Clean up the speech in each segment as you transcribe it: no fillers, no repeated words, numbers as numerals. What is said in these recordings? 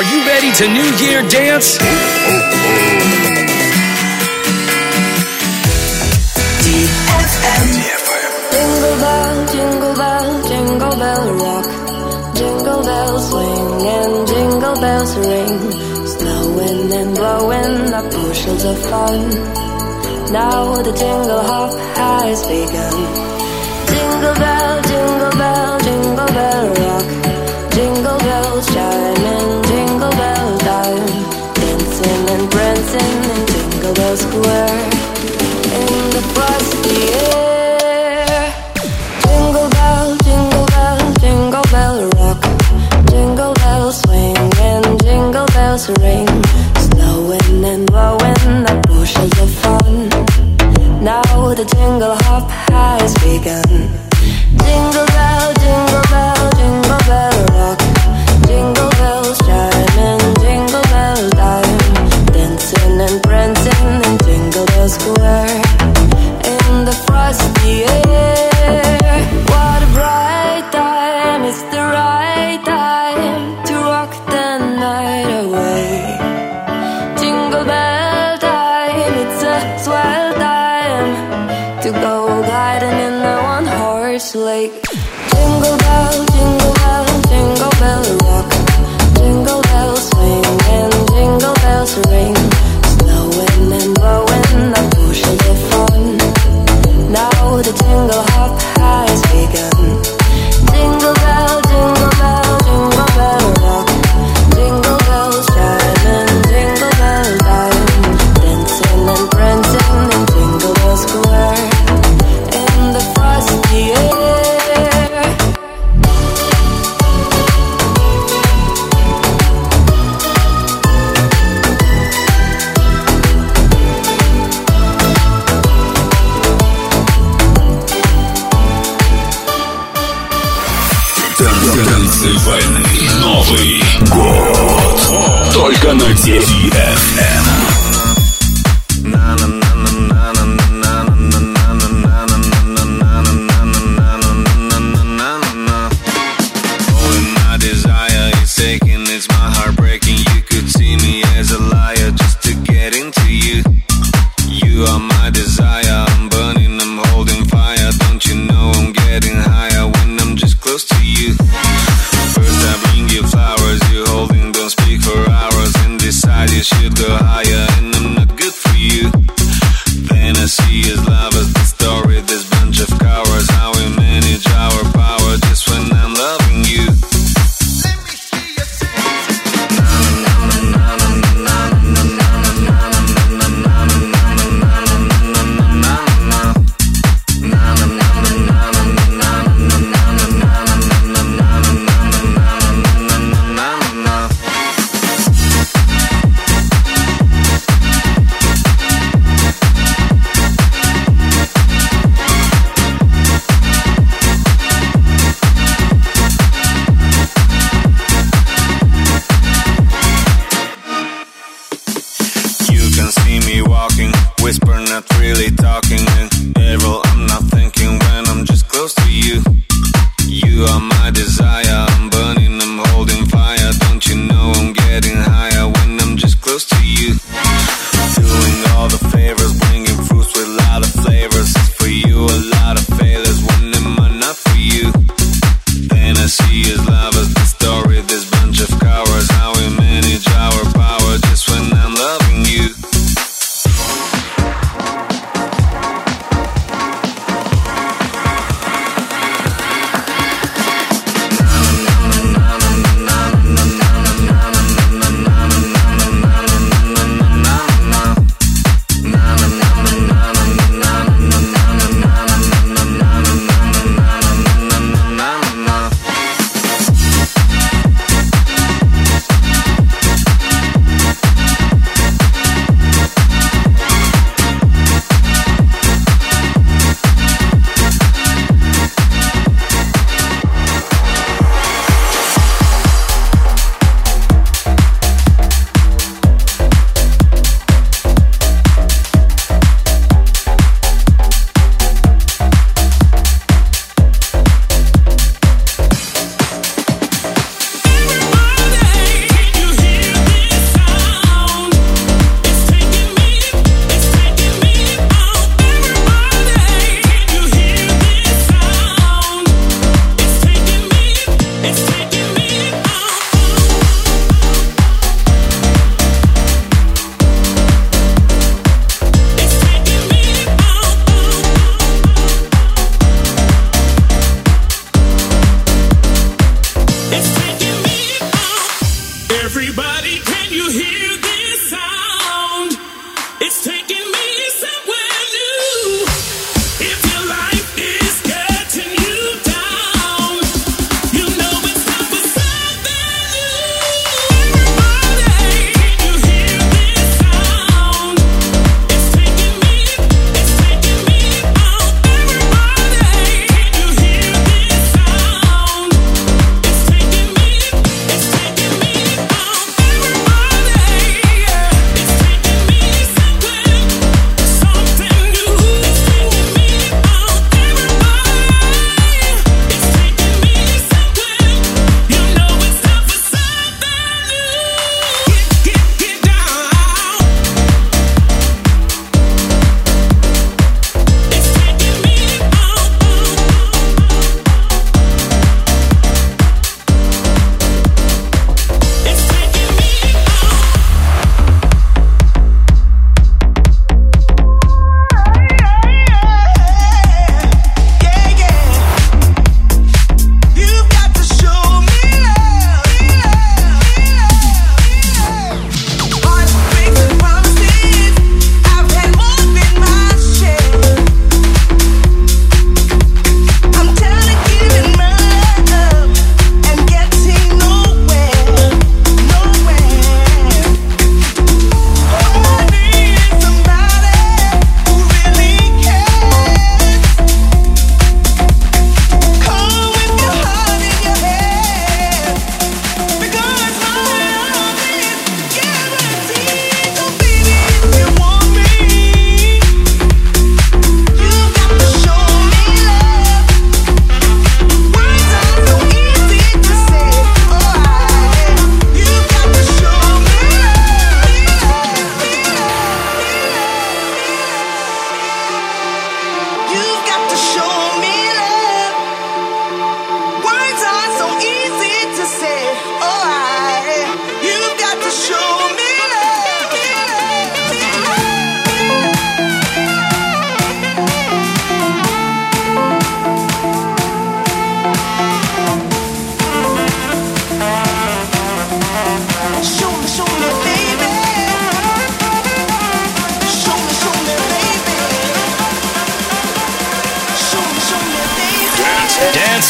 Are you ready to New Year dance? DFM. Jingle bell, jingle bell, jingle bell rock. Jingle bells swing and jingle bells ring. Snowing and blowing up bushels of fun. Now the jingle hop has begun. Jingle bell, jingle bell, jingle bell rock. Jingle bells chime and jingle bell time. Dancing and prancing in Jingle Bell Square. Frosty air. Jingle bell, jingle bell rock. Jingle bells swing and jingle bells ring. Snowing and blowing the bushels of fun. Now the jingle hop has begun. Jingle bell, jingle bell rock. Jingle bells chime and jingle bell time. Dancing and prancing in Jingle Bell Square. The frosty air. What a bright time. It's the right time to rock the night away. Jingle bell time. It's a swell time to go gliding in a one-horse lake. Jingle bell, jingle bell, jingle bell rock. Jingle bells swing and jingle bells ring. Snowing and blowing the bushes of fun. Now the jingle hop has begun. Jingle bell, jingle bell rock. Jingle bells chime and jingle bell time. Dancing and prancing in Jingle Bell Square. In the frosty air. Танцевальный Новый год. Только на DFM.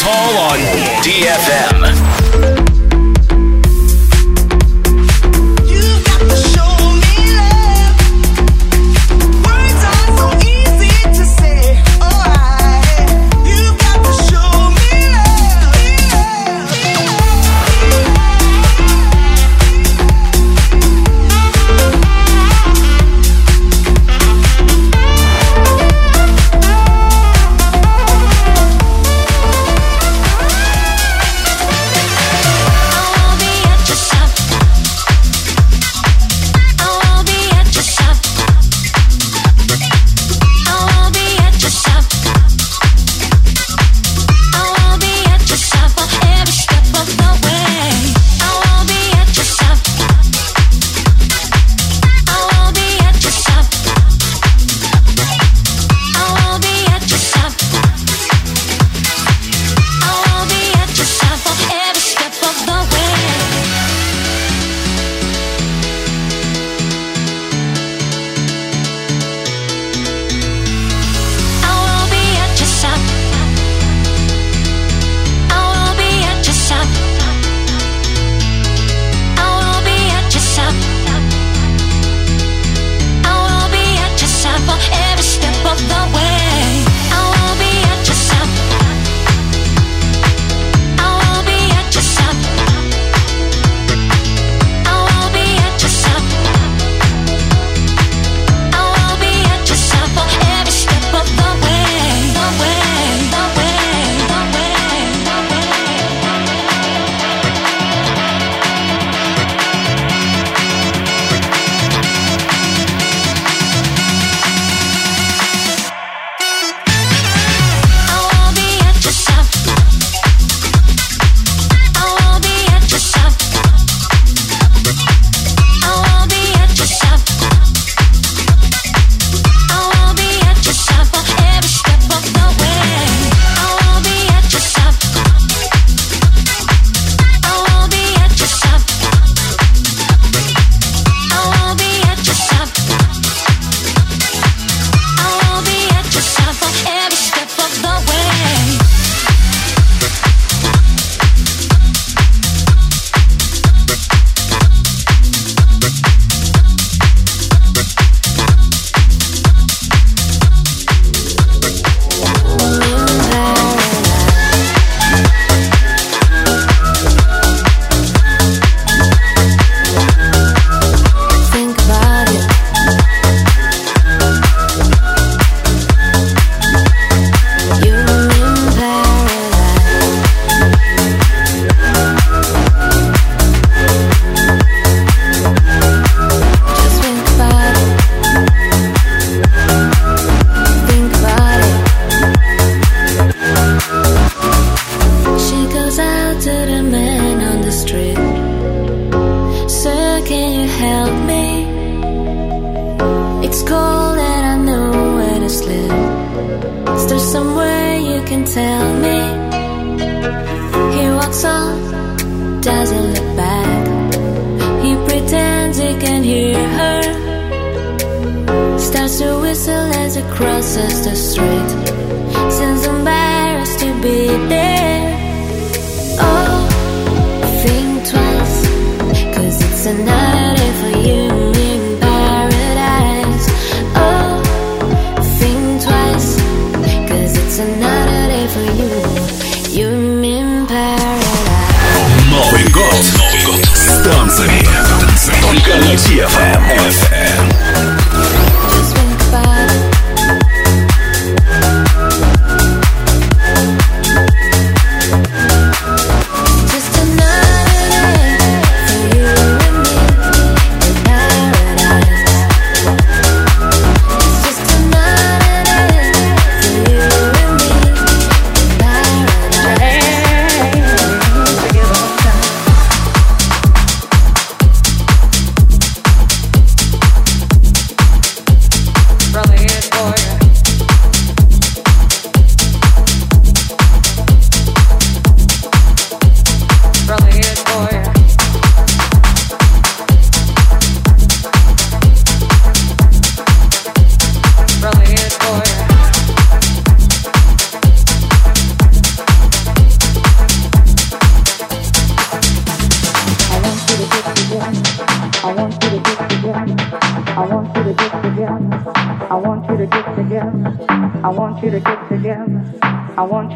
Dance Hall on DFM. I want you to get together. I want you to get together. I want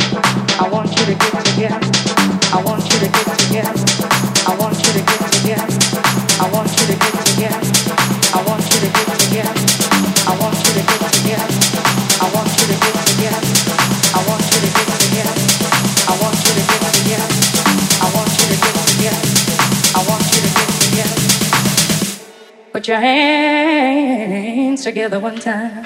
I want you to get together. I want you to get together. I want you to get together. I want you to get together. I want you to get together. I want you to get together. I want you to get together. I want you to get together. I want you to get together. I want you to get together. I want you to get together. Put your hands together one time.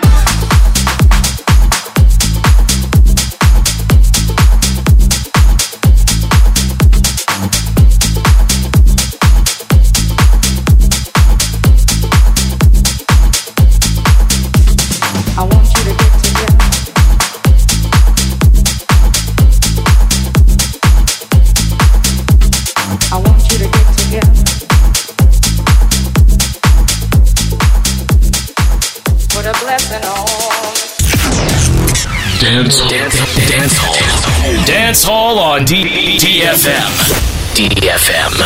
Dance hall on DFM. DFM.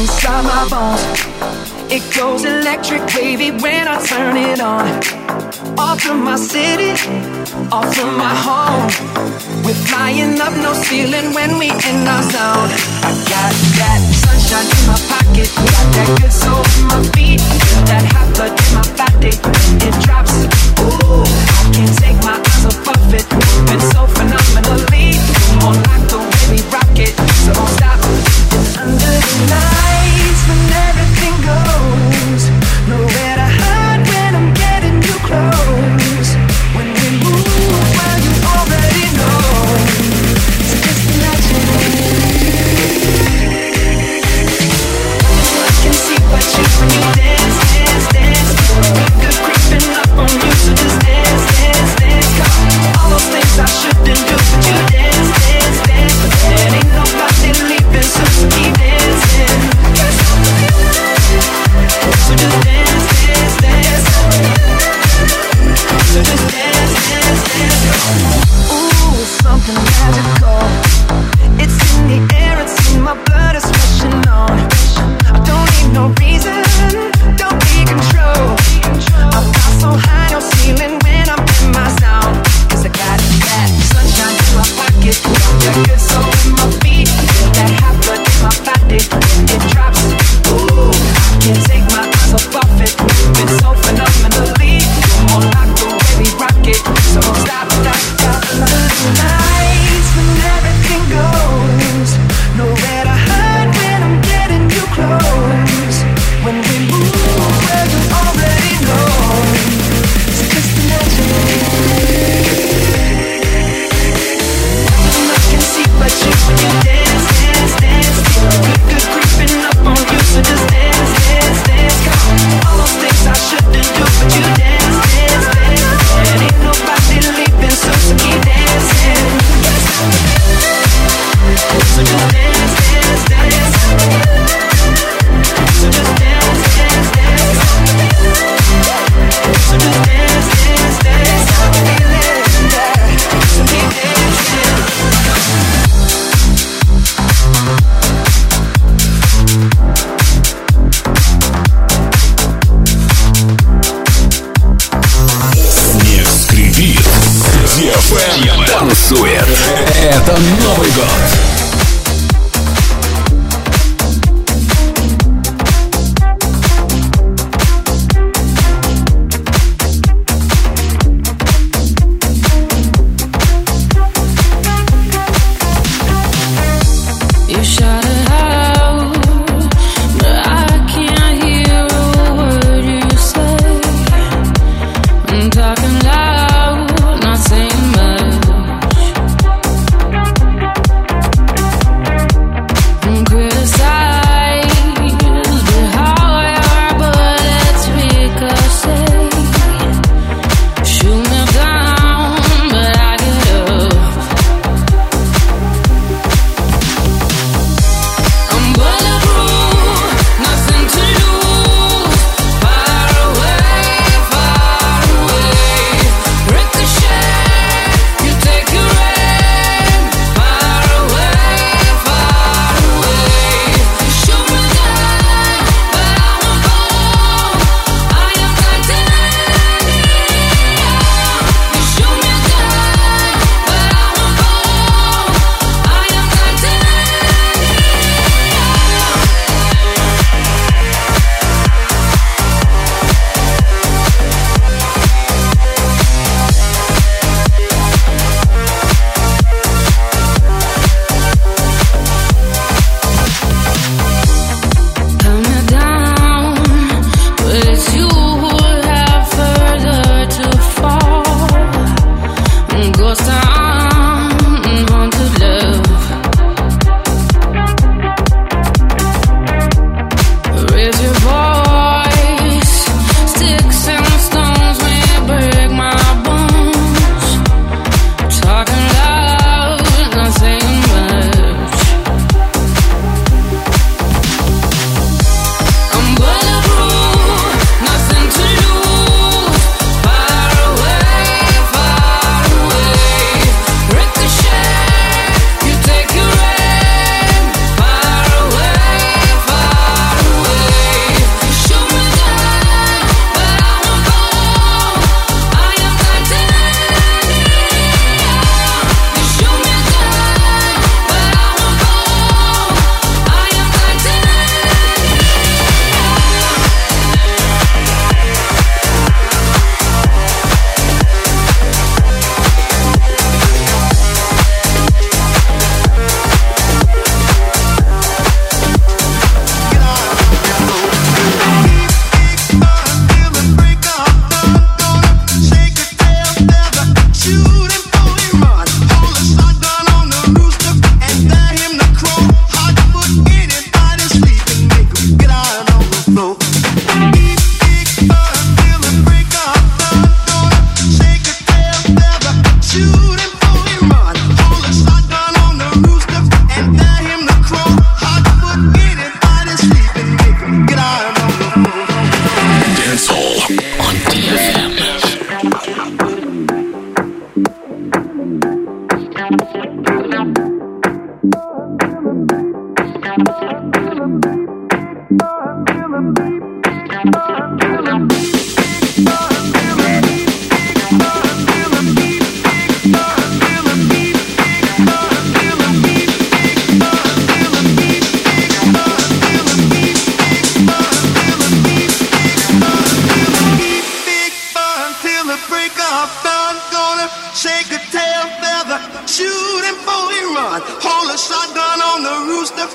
inside my bones. It goes electric wavy when I turn it on. Off from my city, off from my home. We're flying up, no ceiling when we in our zone. I got that sunshine in my pocket, got that good soul in my feet, that hot blood in my body, it drops. Ooh, I can't take my eyes off of it. Been so phenomenally on lock the way we rock it, so don't stop. It's under the lights when everything goes nowhere to hide when I'm getting you close. When we move, well you already know. So just imagine.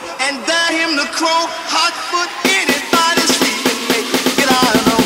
and dye him the chrome hot foot anybody sleeping make it get out of the way.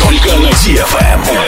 Только на DFM.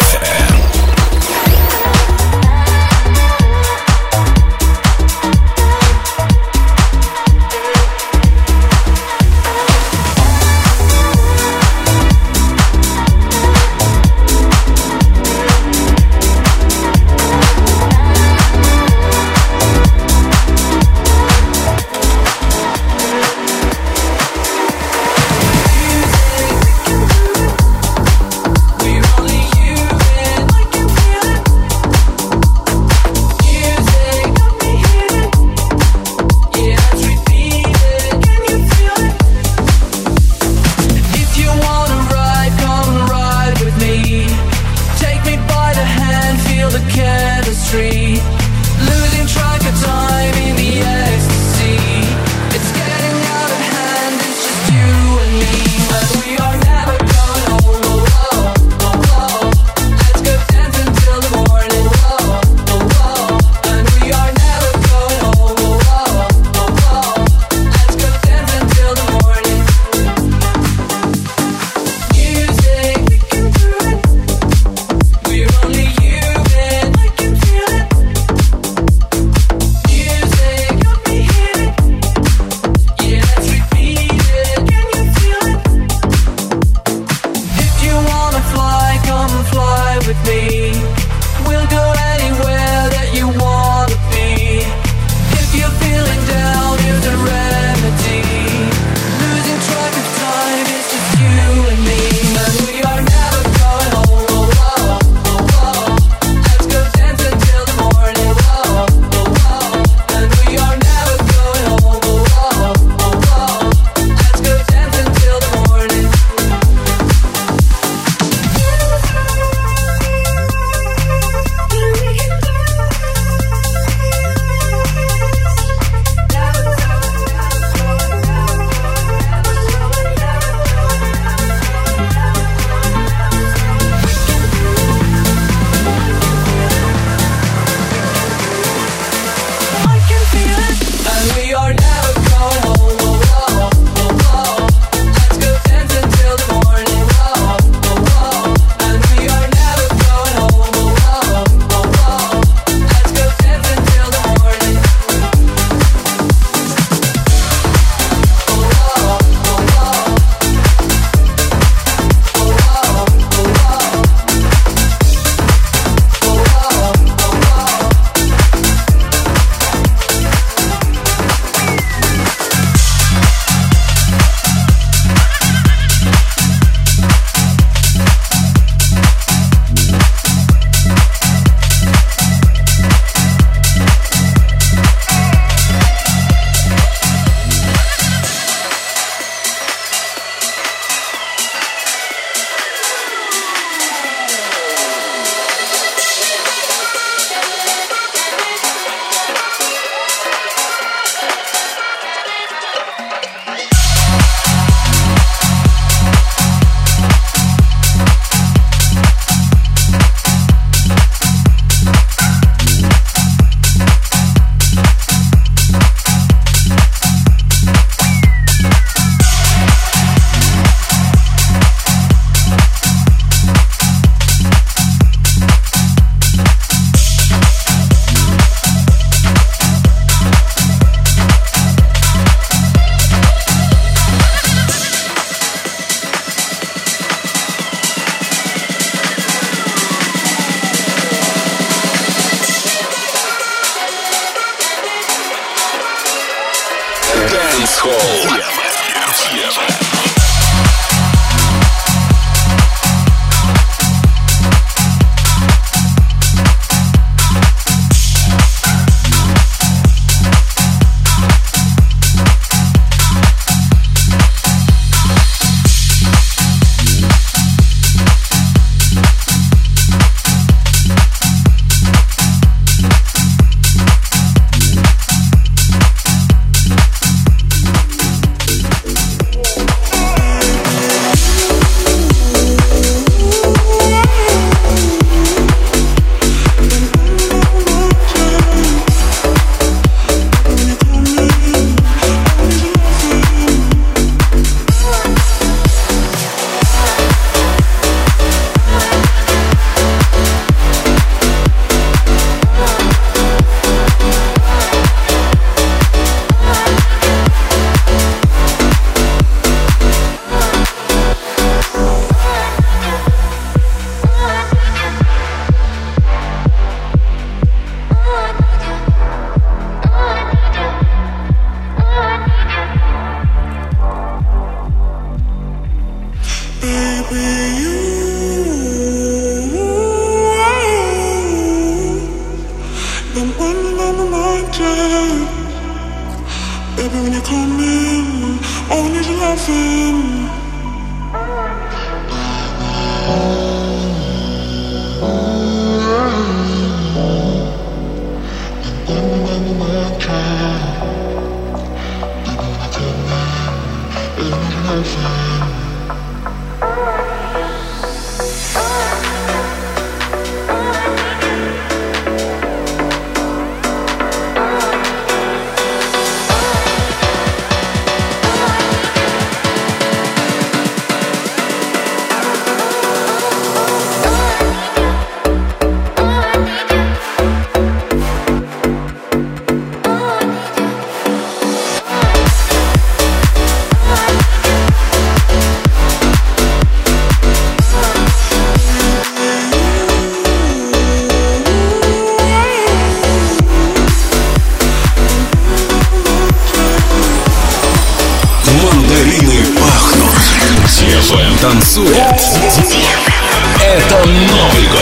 Это Новый год.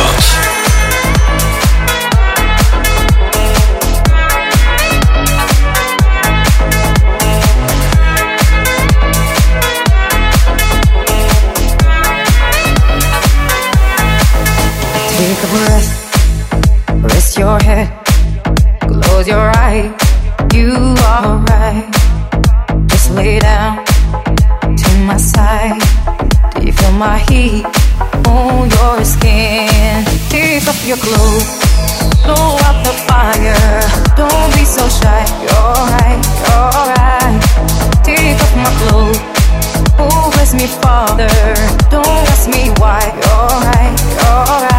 Take a breath, rest your head, close your eyes, you are right. Just lay down to my side. Do you feel my heat on your skin? Take off your clothes, blow out the fire. Don't be so shy, you're right, you're right. Take off my clothes, oh bless me Father. Don't ask me why, you're right, you're right.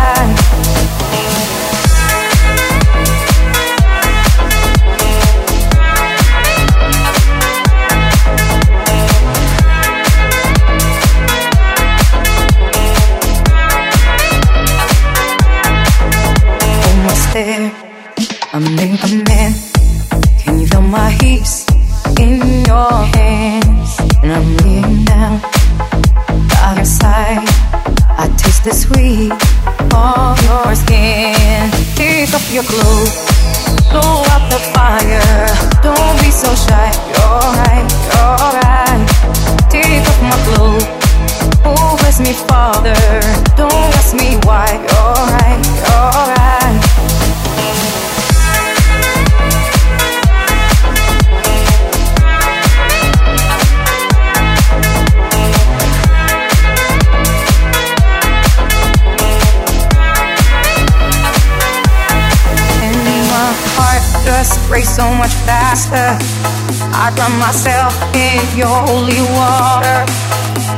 I'm in command. Can you feel my heat in your hands? And I'm laying down by your side. I taste the sweet of your skin. Take off your clothes, blow out the fire. Don't be so shy, you're right, you're right. Take off my clothes, oh bless me Father. Don't ask me why, you're right, you're right. Race so much faster. I drown myself in your holy water,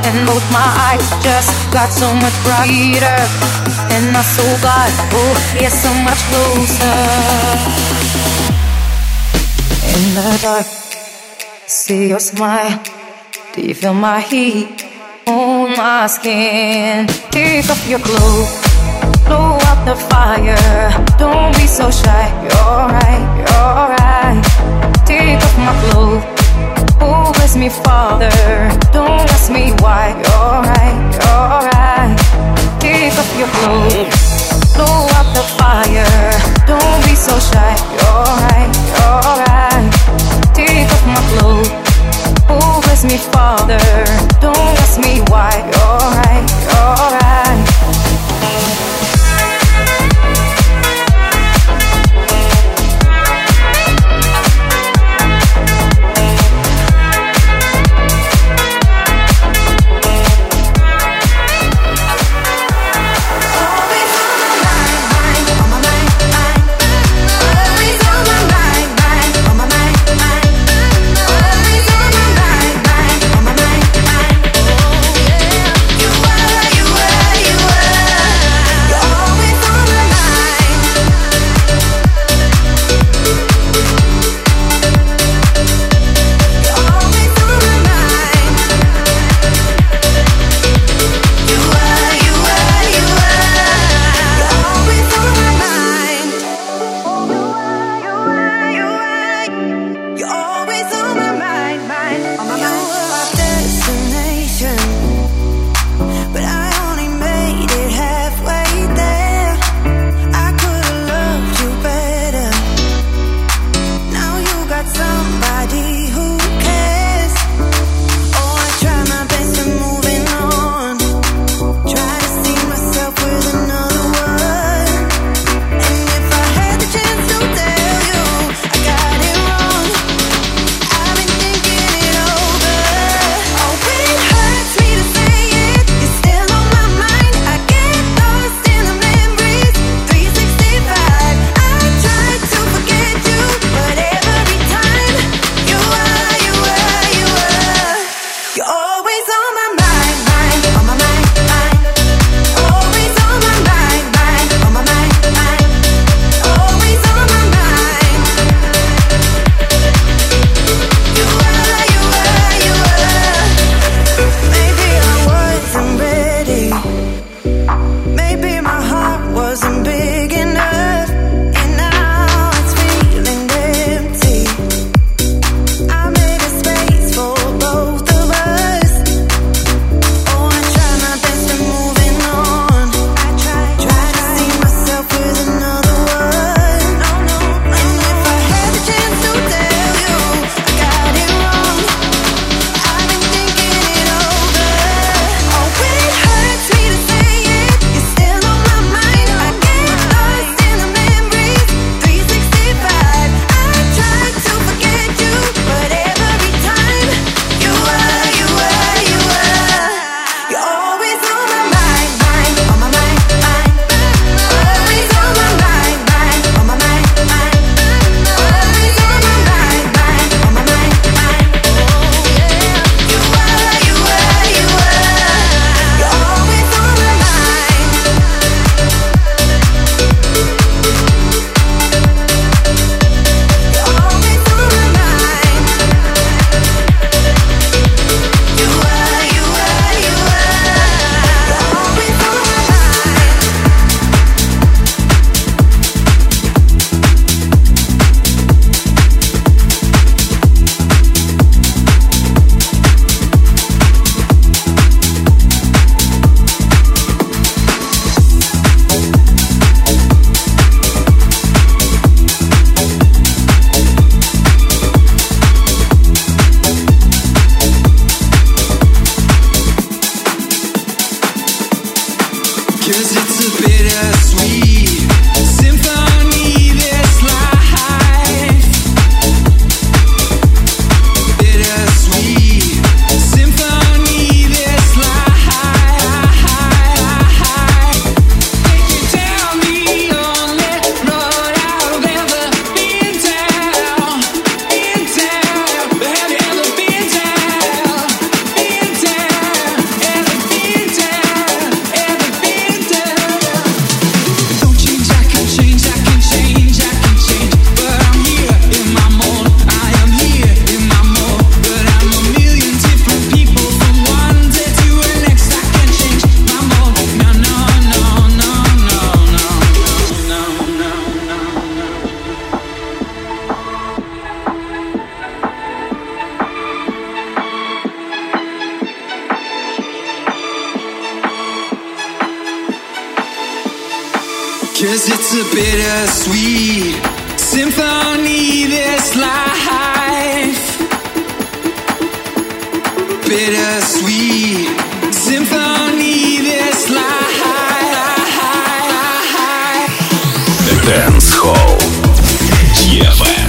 and both my eyes just got so much brighter, and my soul got, oh yeah, so much closer. In the dark, see your smile. Do you feel my heat on my skin? Take off your clothes, blow out the fire. Don't be so shy, you're right, you're right. Take off my clothes, oh bless me Father. Don't ask me why, you're right, you're right. Take off your clothes, blow out the fire. Don't be so shy, you're right, you're right. Take off my clothes, oh bless me Father. Don't ask me why, you're right, you're right. 'Cause it's a bittersweet symphony, this life. Bittersweet symphony, this life. Dancehall. DFM. Dancehall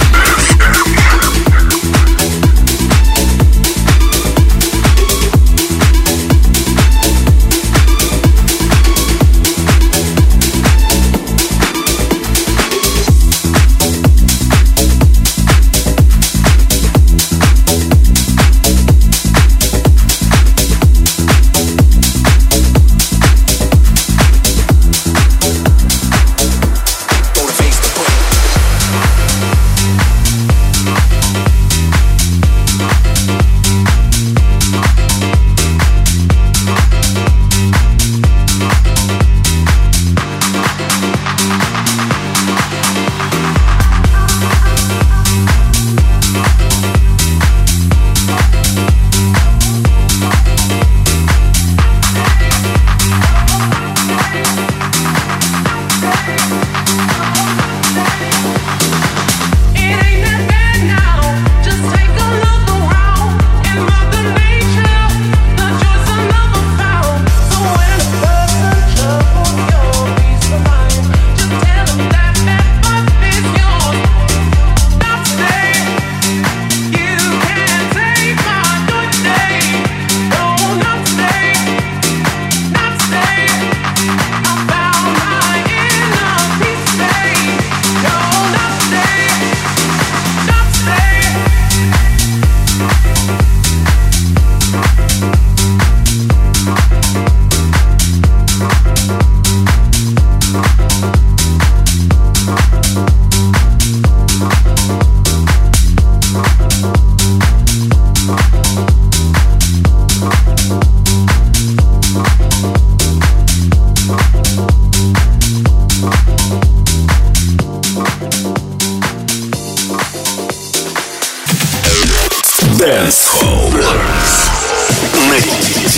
на DDFM.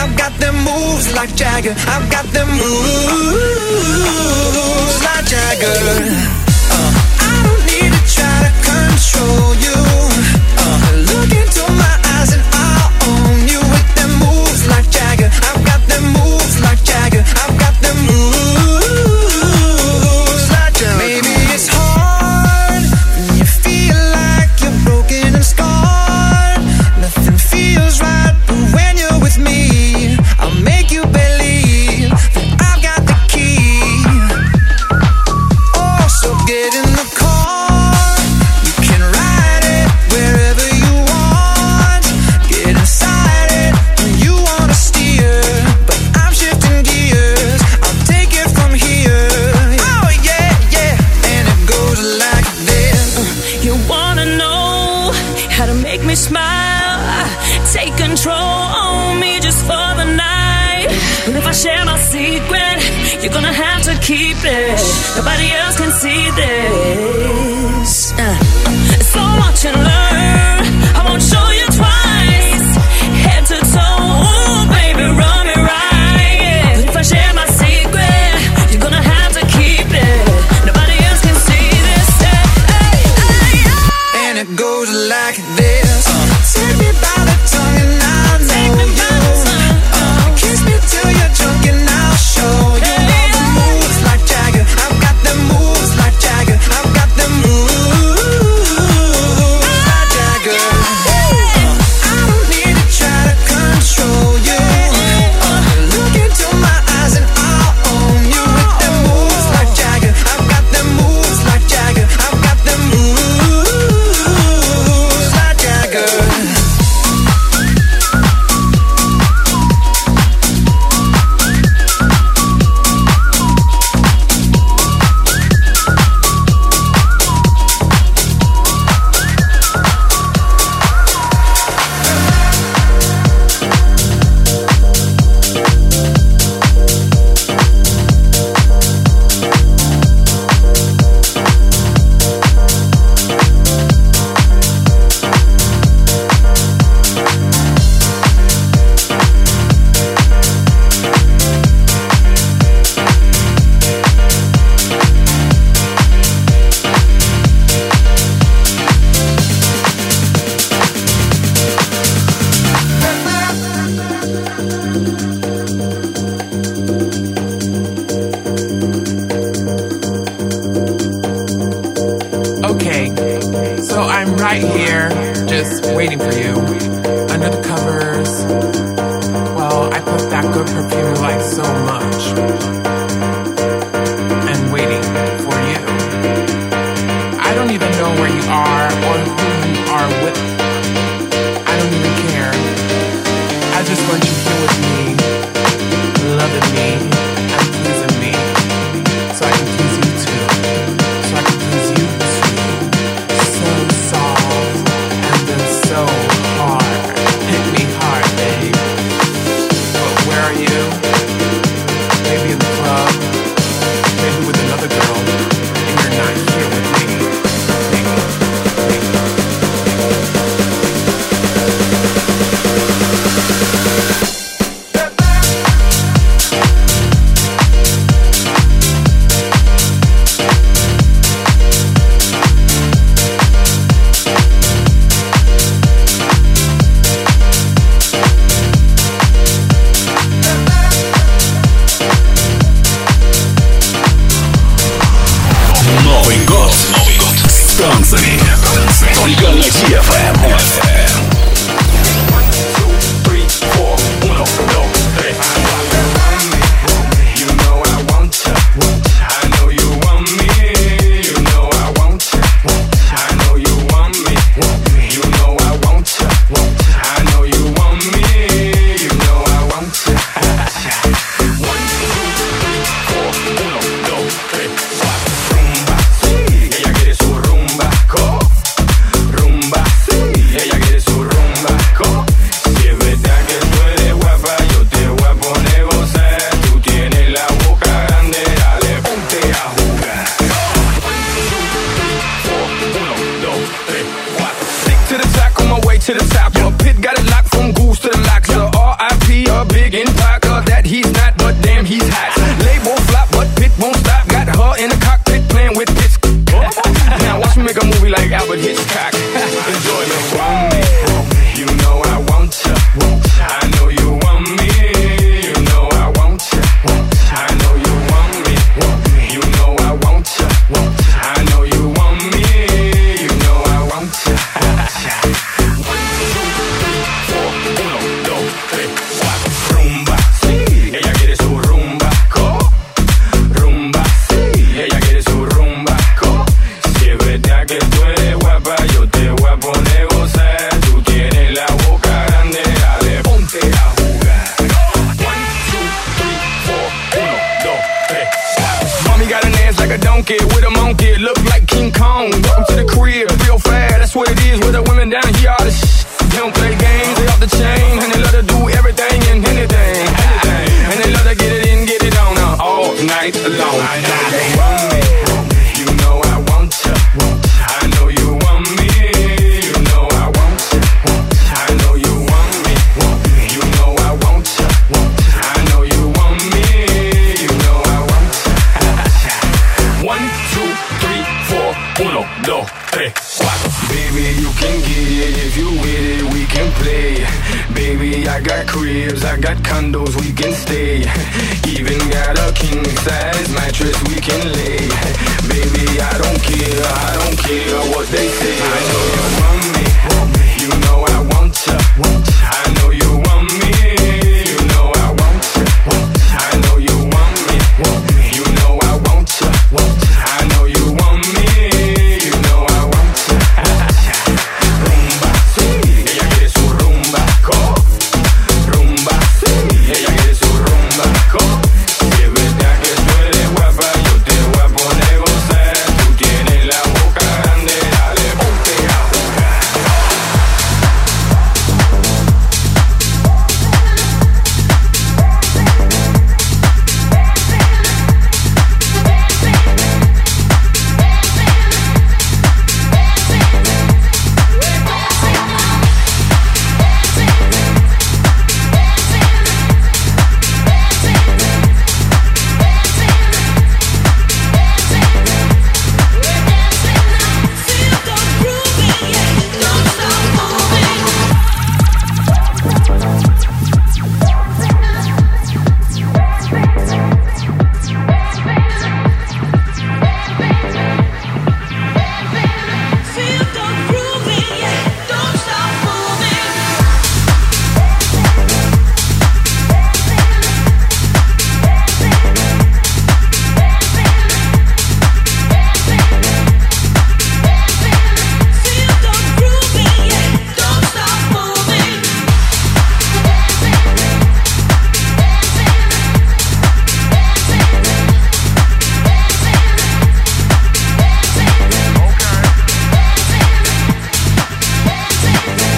I've got them moves like Jagger. I've got them moves like Jagger. I don't need to try to control you. Look into my eyes and I'll own you with them moves like Jagger. I've got them moves like Jagger. I've got them moves like Jagger. Maybe it's hard when you feel like you're broken and scarred. Nothing feels right. Keep it, nobody else can see this. So watch and learn, I won't show you twice. Head to toe, ooh, baby, run me right. But if I share my secret, you're gonna have to keep it. Nobody else can see this. Hey, hey, hey, hey. And it goes like this. Take me by the tongue and I know you. Kiss me till you're drunk and I'll show you. I've got them moves like Jagger. Okay, so I'm right here, just waiting for you, under the covers. Well, I put that good perfume you like so much. I'm waiting for you. I don't even know where you are or who you are with. I don't even care. I just want you here with me, loving me, and pleasing me, so I can please you too.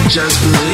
just believe.